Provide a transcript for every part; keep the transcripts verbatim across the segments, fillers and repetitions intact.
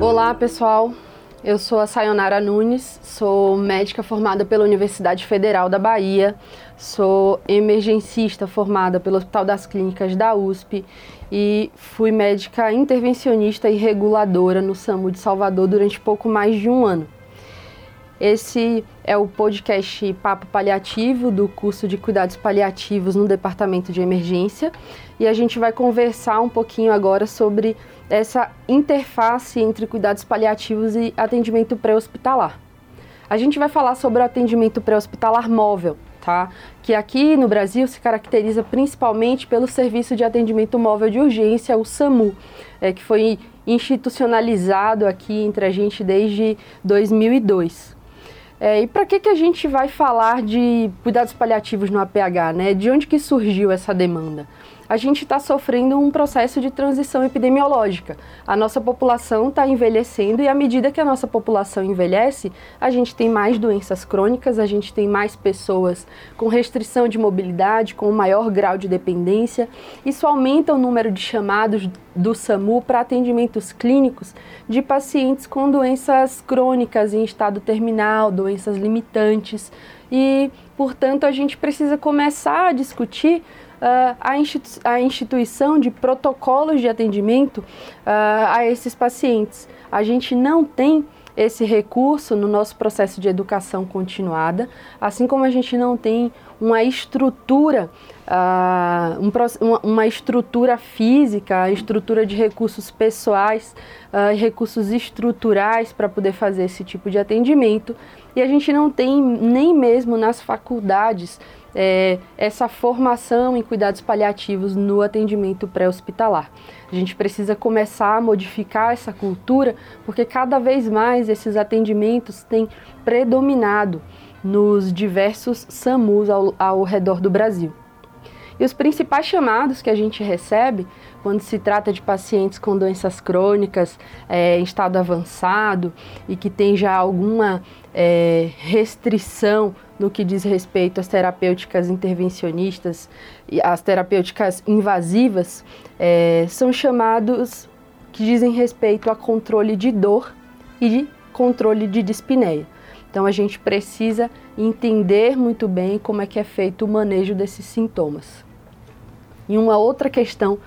Olá pessoal, eu sou a Saionara Nunes, sou médica formada pela Universidade Federal da Bahia, sou emergencista formada pelo Hospital das Clínicas da U S P e fui médica intervencionista e reguladora no SAMU de Salvador durante pouco mais de um ano. Esse é o podcast Papo Paliativo do curso de Cuidados Paliativos no Departamento de Emergência e a gente vai conversar um pouquinho agora sobre essa interface entre cuidados paliativos e atendimento pré-hospitalar. A gente vai falar sobre o atendimento pré-hospitalar móvel, tá? Que aqui no Brasil se caracteriza principalmente pelo Serviço de Atendimento Móvel de Urgência, o SAMU, é, que foi institucionalizado aqui entre a gente desde dois mil e dois. É, e para que, que a gente vai falar de cuidados paliativos no A P H, né? De onde que surgiu essa demanda? A gente está sofrendo um processo de transição epidemiológica. A nossa população está envelhecendo e à medida que a nossa população envelhece, a gente tem mais doenças crônicas, a gente tem mais pessoas com restrição de mobilidade, com maior grau de dependência. Isso aumenta o número de chamados do SAMU para atendimentos clínicos de pacientes com doenças crônicas em estado terminal, doenças limitantes e, portanto, a gente precisa começar a discutir Uh, a, institu- a instituição de protocolos de atendimento uh, a esses pacientes. A gente não tem esse recurso no nosso processo de educação continuada, assim como a gente não tem uma estrutura, uh, um pro- uma, uma estrutura física, estrutura de recursos pessoais, uh, recursos estruturais para poder fazer esse tipo de atendimento. E a gente não tem nem mesmo nas faculdades É, essa formação em cuidados paliativos no atendimento pré-hospitalar. A gente precisa começar a modificar essa cultura, porque cada vez mais esses atendimentos têm predominado nos diversos SAMUs ao, ao redor do Brasil. E os principais chamados que a gente recebe quando se trata de pacientes com doenças crônicas, é, em estado avançado e que tem já alguma é, restrição no que diz respeito às terapêuticas intervencionistas e às terapêuticas invasivas, é, são chamados que dizem respeito a controle de dor e de controle de dispneia. Então, a gente precisa entender muito bem como é que é feito o manejo desses sintomas. E uma outra questão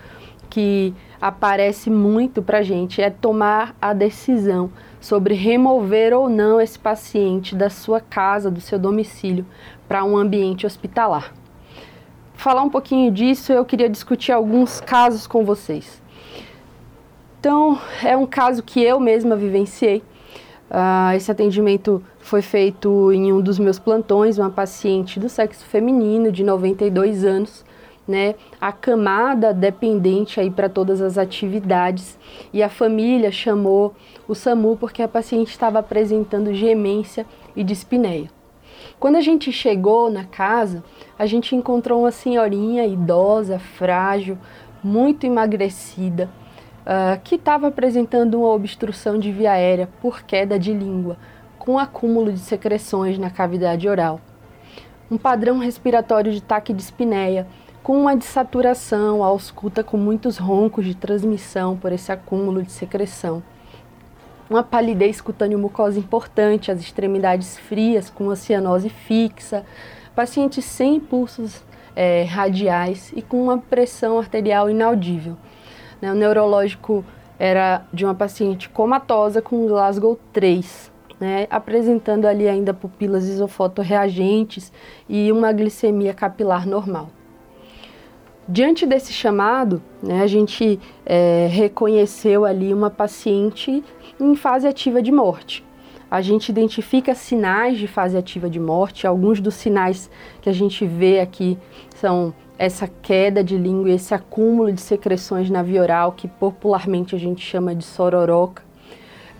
que aparece muito para a gente é tomar a decisão sobre remover ou não esse paciente da sua casa, do seu domicílio, para um ambiente hospitalar. Falar um pouquinho disso, eu queria discutir alguns casos com vocês. Então, é um caso que eu mesma vivenciei. Uh, esse atendimento foi feito em um dos meus plantões, uma paciente do sexo feminino de noventa e dois anos, né, acamada, dependente aí para todas as atividades, e a família chamou o SAMU porque a paciente estava apresentando gemência e dispneia. Quando a gente chegou na casa, a gente encontrou uma senhorinha idosa, frágil, muito emagrecida, Uh, que estava apresentando uma obstrução de via aérea por queda de língua, com acúmulo de secreções na cavidade oral. Um padrão respiratório de taquidipneia, com uma dessaturação, a ausculta com muitos roncos de transmissão por esse acúmulo de secreção. Uma palidez cutâneo-mucosa importante, as extremidades frias, com a cianose fixa, paciente sem pulsos eh, radiais e com uma pressão arterial inaudível. O neurológico era de uma paciente comatosa com Glasgow três, né, apresentando ali ainda pupilas isofotoreagentes e uma glicemia capilar normal. Diante desse chamado, né, a gente é, reconheceu ali uma paciente em fase ativa de morte. A gente identifica sinais de fase ativa de morte. Alguns dos sinais que a gente vê aqui são essa queda de língua, esse acúmulo de secreções na via oral, que popularmente a gente chama de sororoca,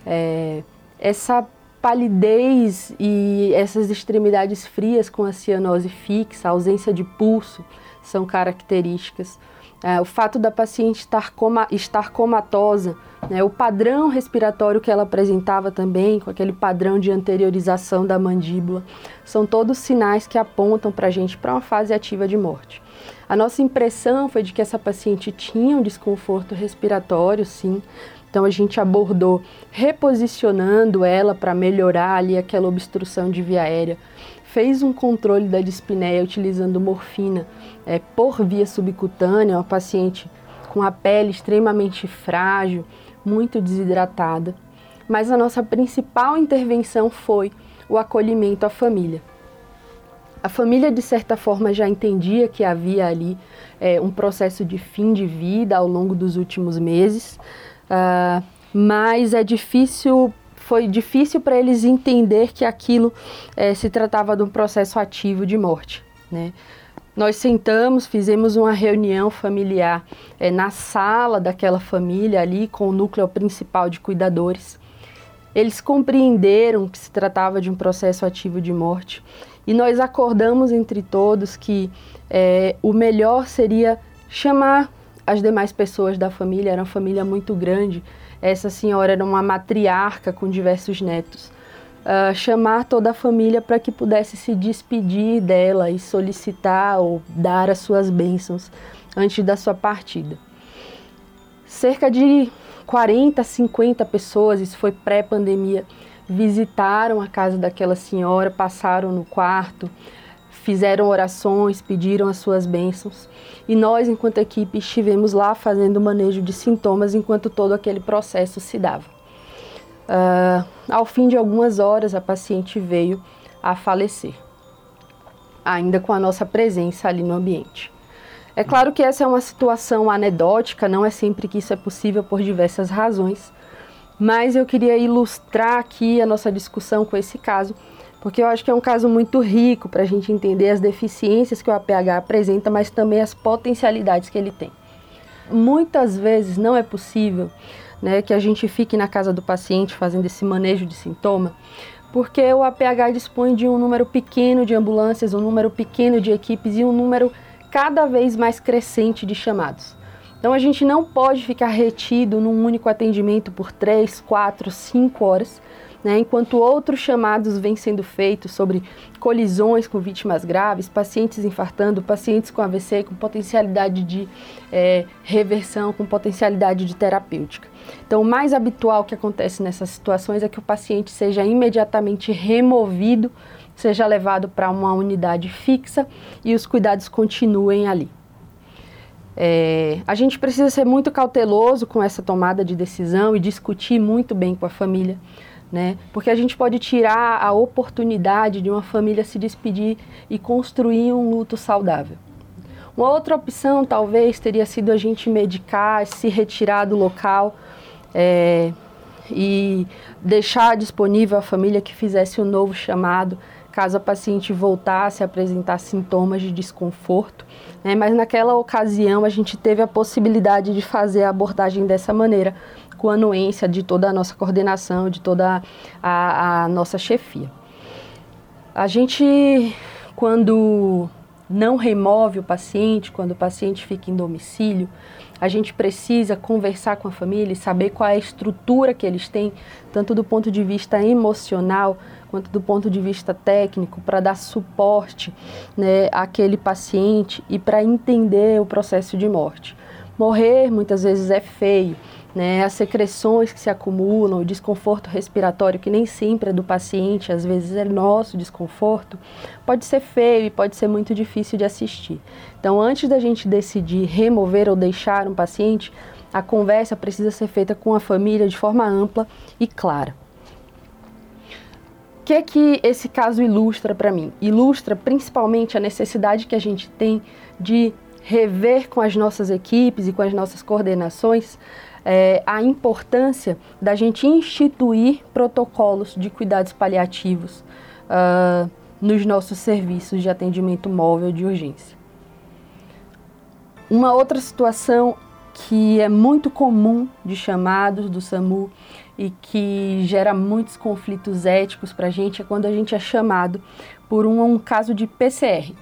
é, essa palidez e essas extremidades frias com a cianose fixa, a ausência de pulso, são características. É, o fato da paciente estar, coma, estar comatosa, né, o padrão respiratório que ela apresentava também, com aquele padrão de anteriorização da mandíbula, são todos sinais que apontam para a gente para uma fase ativa de morte. A nossa impressão foi de que essa paciente tinha um desconforto respiratório, sim. Então, a gente abordou reposicionando ela para melhorar ali aquela obstrução de via aérea. Fez um controle da dispneia utilizando morfina é, por via subcutânea, uma paciente com a pele extremamente frágil, muito desidratada. Mas a nossa principal intervenção foi o acolhimento à família. A família, de certa forma, já entendia que havia ali é, um processo de fim de vida ao longo dos últimos meses, uh, mas é difícil, foi difícil para eles entender que aquilo é, se tratava de um processo ativo de morte, né? Nós sentamos, fizemos uma reunião familiar é, na sala daquela família ali com o núcleo principal de cuidadores. Eles compreenderam que se tratava de um processo ativo de morte e nós acordamos entre todos que é, o melhor seria chamar as demais pessoas da família. Era uma família muito grande, essa senhora era uma matriarca com diversos netos. Uh, chamar toda a família para que pudesse se despedir dela e solicitar ou dar as suas bênçãos antes da sua partida. Cerca de quarenta, cinquenta pessoas, isso foi pré-pandemia, visitaram a casa daquela senhora, passaram no quarto, fizeram orações, pediram as suas bênçãos. E nós, enquanto equipe, estivemos lá fazendo o manejo de sintomas enquanto todo aquele processo se dava. Uh, ao fim de algumas horas, a paciente veio a falecer, ainda com a nossa presença ali no ambiente. É claro que essa é uma situação anedótica, não é sempre que isso é possível por diversas razões, mas eu queria ilustrar aqui a nossa discussão com esse caso, porque eu acho que é um caso muito rico para a gente entender as deficiências que o A P H apresenta, mas também as potencialidades que ele tem. Muitas vezes não é possível, né, que a gente fique na casa do paciente fazendo esse manejo de sintoma, porque o A P H dispõe de um número pequeno de ambulâncias, um número pequeno de equipes e um número cada vez mais crescente de chamados. Então a gente não pode ficar retido num único atendimento por três, quatro, cinco horas, né, enquanto outros chamados vêm sendo feitos sobre colisões com vítimas graves, pacientes infartando, pacientes com A V C, com potencialidade de é, reversão, com potencialidade de terapêutica. Então, o mais habitual que acontece nessas situações é que o paciente seja imediatamente removido, seja levado para uma unidade fixa e os cuidados continuem ali. É, a gente precisa ser muito cauteloso com essa tomada de decisão e discutir muito bem com a família, né? Porque a gente pode tirar a oportunidade de uma família se despedir e construir um luto saudável. Uma outra opção, talvez, teria sido a gente medicar, se retirar do local é, e deixar disponível a família que fizesse um novo chamado, caso a paciente voltasse a apresentar sintomas de desconforto, né? Mas naquela ocasião a gente teve a possibilidade de fazer a abordagem dessa maneira, com a anuência de toda a nossa coordenação, de toda a, a nossa chefia. A gente, quando não remove o paciente, quando o paciente fica em domicílio, a gente precisa conversar com a família e saber qual é a estrutura que eles têm, tanto do ponto de vista emocional, quanto do ponto de vista técnico, para dar suporte, né, àquele paciente e para entender o processo de morte. Morrer, muitas vezes, é feio, né? As secreções que se acumulam, o desconforto respiratório, que nem sempre é do paciente, às vezes é nosso desconforto, pode ser feio e pode ser muito difícil de assistir. Então, antes da gente decidir remover ou deixar um paciente, a conversa precisa ser feita com a família de forma ampla e clara. O que é que esse caso ilustra para mim? Ilustra principalmente a necessidade que a gente tem de rever com as nossas equipes e com as nossas coordenações É, a importância da gente instituir protocolos de cuidados paliativos uh, nos nossos serviços de atendimento móvel de urgência. Uma outra situação que é muito comum de chamados do SAMU e que gera muitos conflitos éticos para a gente é quando a gente é chamado por um, um caso de P C R.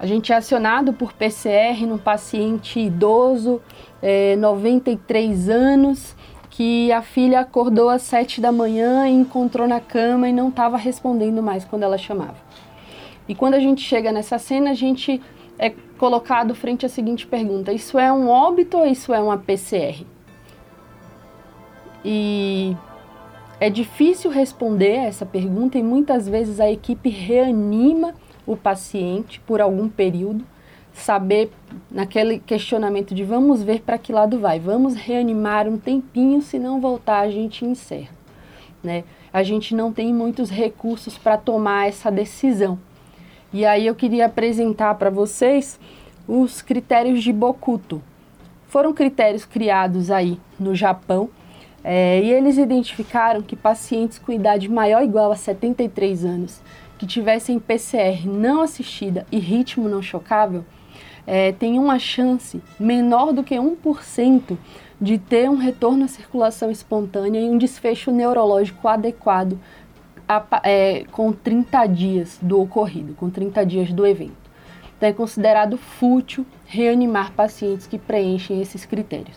A gente é acionado por P C R num paciente idoso, é, noventa e três anos, que a filha acordou às sete da manhã e encontrou na cama e não estava respondendo mais quando ela chamava. E quando a gente chega nessa cena, a gente é colocado frente à seguinte pergunta: isso é um óbito ou isso é uma P C R? E é difícil responder essa pergunta, e muitas vezes a equipe reanima o paciente por algum período, saber naquele questionamento de vamos ver para que lado vai, vamos reanimar um tempinho, se não voltar a gente encerra, né? A gente não tem muitos recursos para tomar essa decisão. E aí eu queria apresentar para vocês os critérios de Bokuto. Foram critérios criados aí no Japão, é, e eles identificaram que pacientes com idade maior ou igual a setenta e três anos, que tivessem P C R não assistida e ritmo não chocável, é, têm uma chance menor do que um por cento de ter um retorno à circulação espontânea e um desfecho neurológico adequado a, é, com trinta dias do ocorrido, com trinta dias do evento. Então é considerado fútil reanimar pacientes que preenchem esses critérios.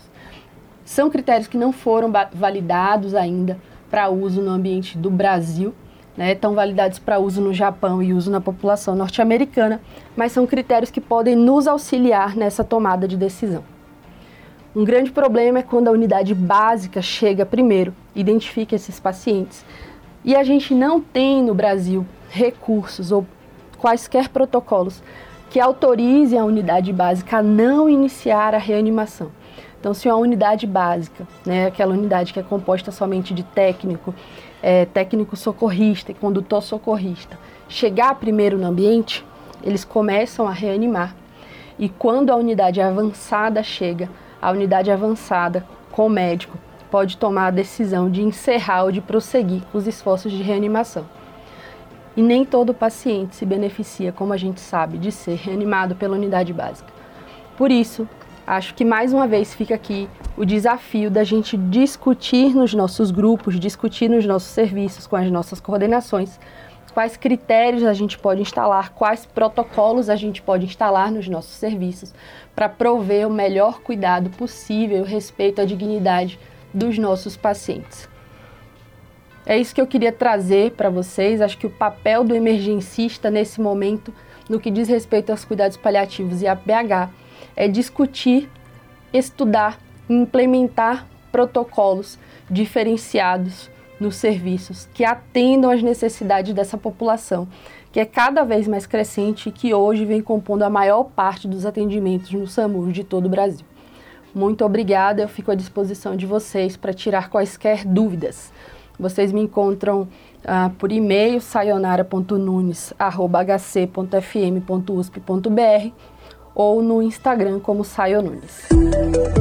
São critérios que não foram validados ainda para uso no ambiente do Brasil, né, estão validados para uso no Japão e uso na população norte-americana, mas são critérios que podem nos auxiliar nessa tomada de decisão. Um grande problema é quando a unidade básica chega primeiro, identifica esses pacientes, e a gente não tem no Brasil recursos ou quaisquer protocolos que autorizem a unidade básica a não iniciar a reanimação. Então, se uma unidade básica, né, aquela unidade que é composta somente de técnico, É, técnico socorrista e condutor socorrista, chegar primeiro no ambiente, eles começam a reanimar. E quando a unidade avançada chega, a unidade avançada com o médico pode tomar a decisão de encerrar ou de prosseguir os esforços de reanimação. E nem todo paciente se beneficia, como a gente sabe, de ser reanimado pela unidade básica. Por isso, acho que mais uma vez fica aqui o desafio da gente discutir nos nossos grupos, discutir nos nossos serviços, com as nossas coordenações, quais critérios a gente pode instalar, quais protocolos a gente pode instalar nos nossos serviços para prover o melhor cuidado possível, respeito à dignidade dos nossos pacientes. É isso que eu queria trazer para vocês. Acho que o papel do emergencista nesse momento, no que diz respeito aos cuidados paliativos e à P H, é discutir, estudar e implementar protocolos diferenciados nos serviços que atendam às necessidades dessa população, que é cada vez mais crescente e que hoje vem compondo a maior parte dos atendimentos no SAMUR de todo o Brasil. Muito obrigada, eu fico à disposição de vocês para tirar quaisquer dúvidas. Vocês me encontram ah, por e-mail sayonara ponto nunes arroba h c ponto f m ponto u s p ponto b r ou no Instagram como Saio Nunes.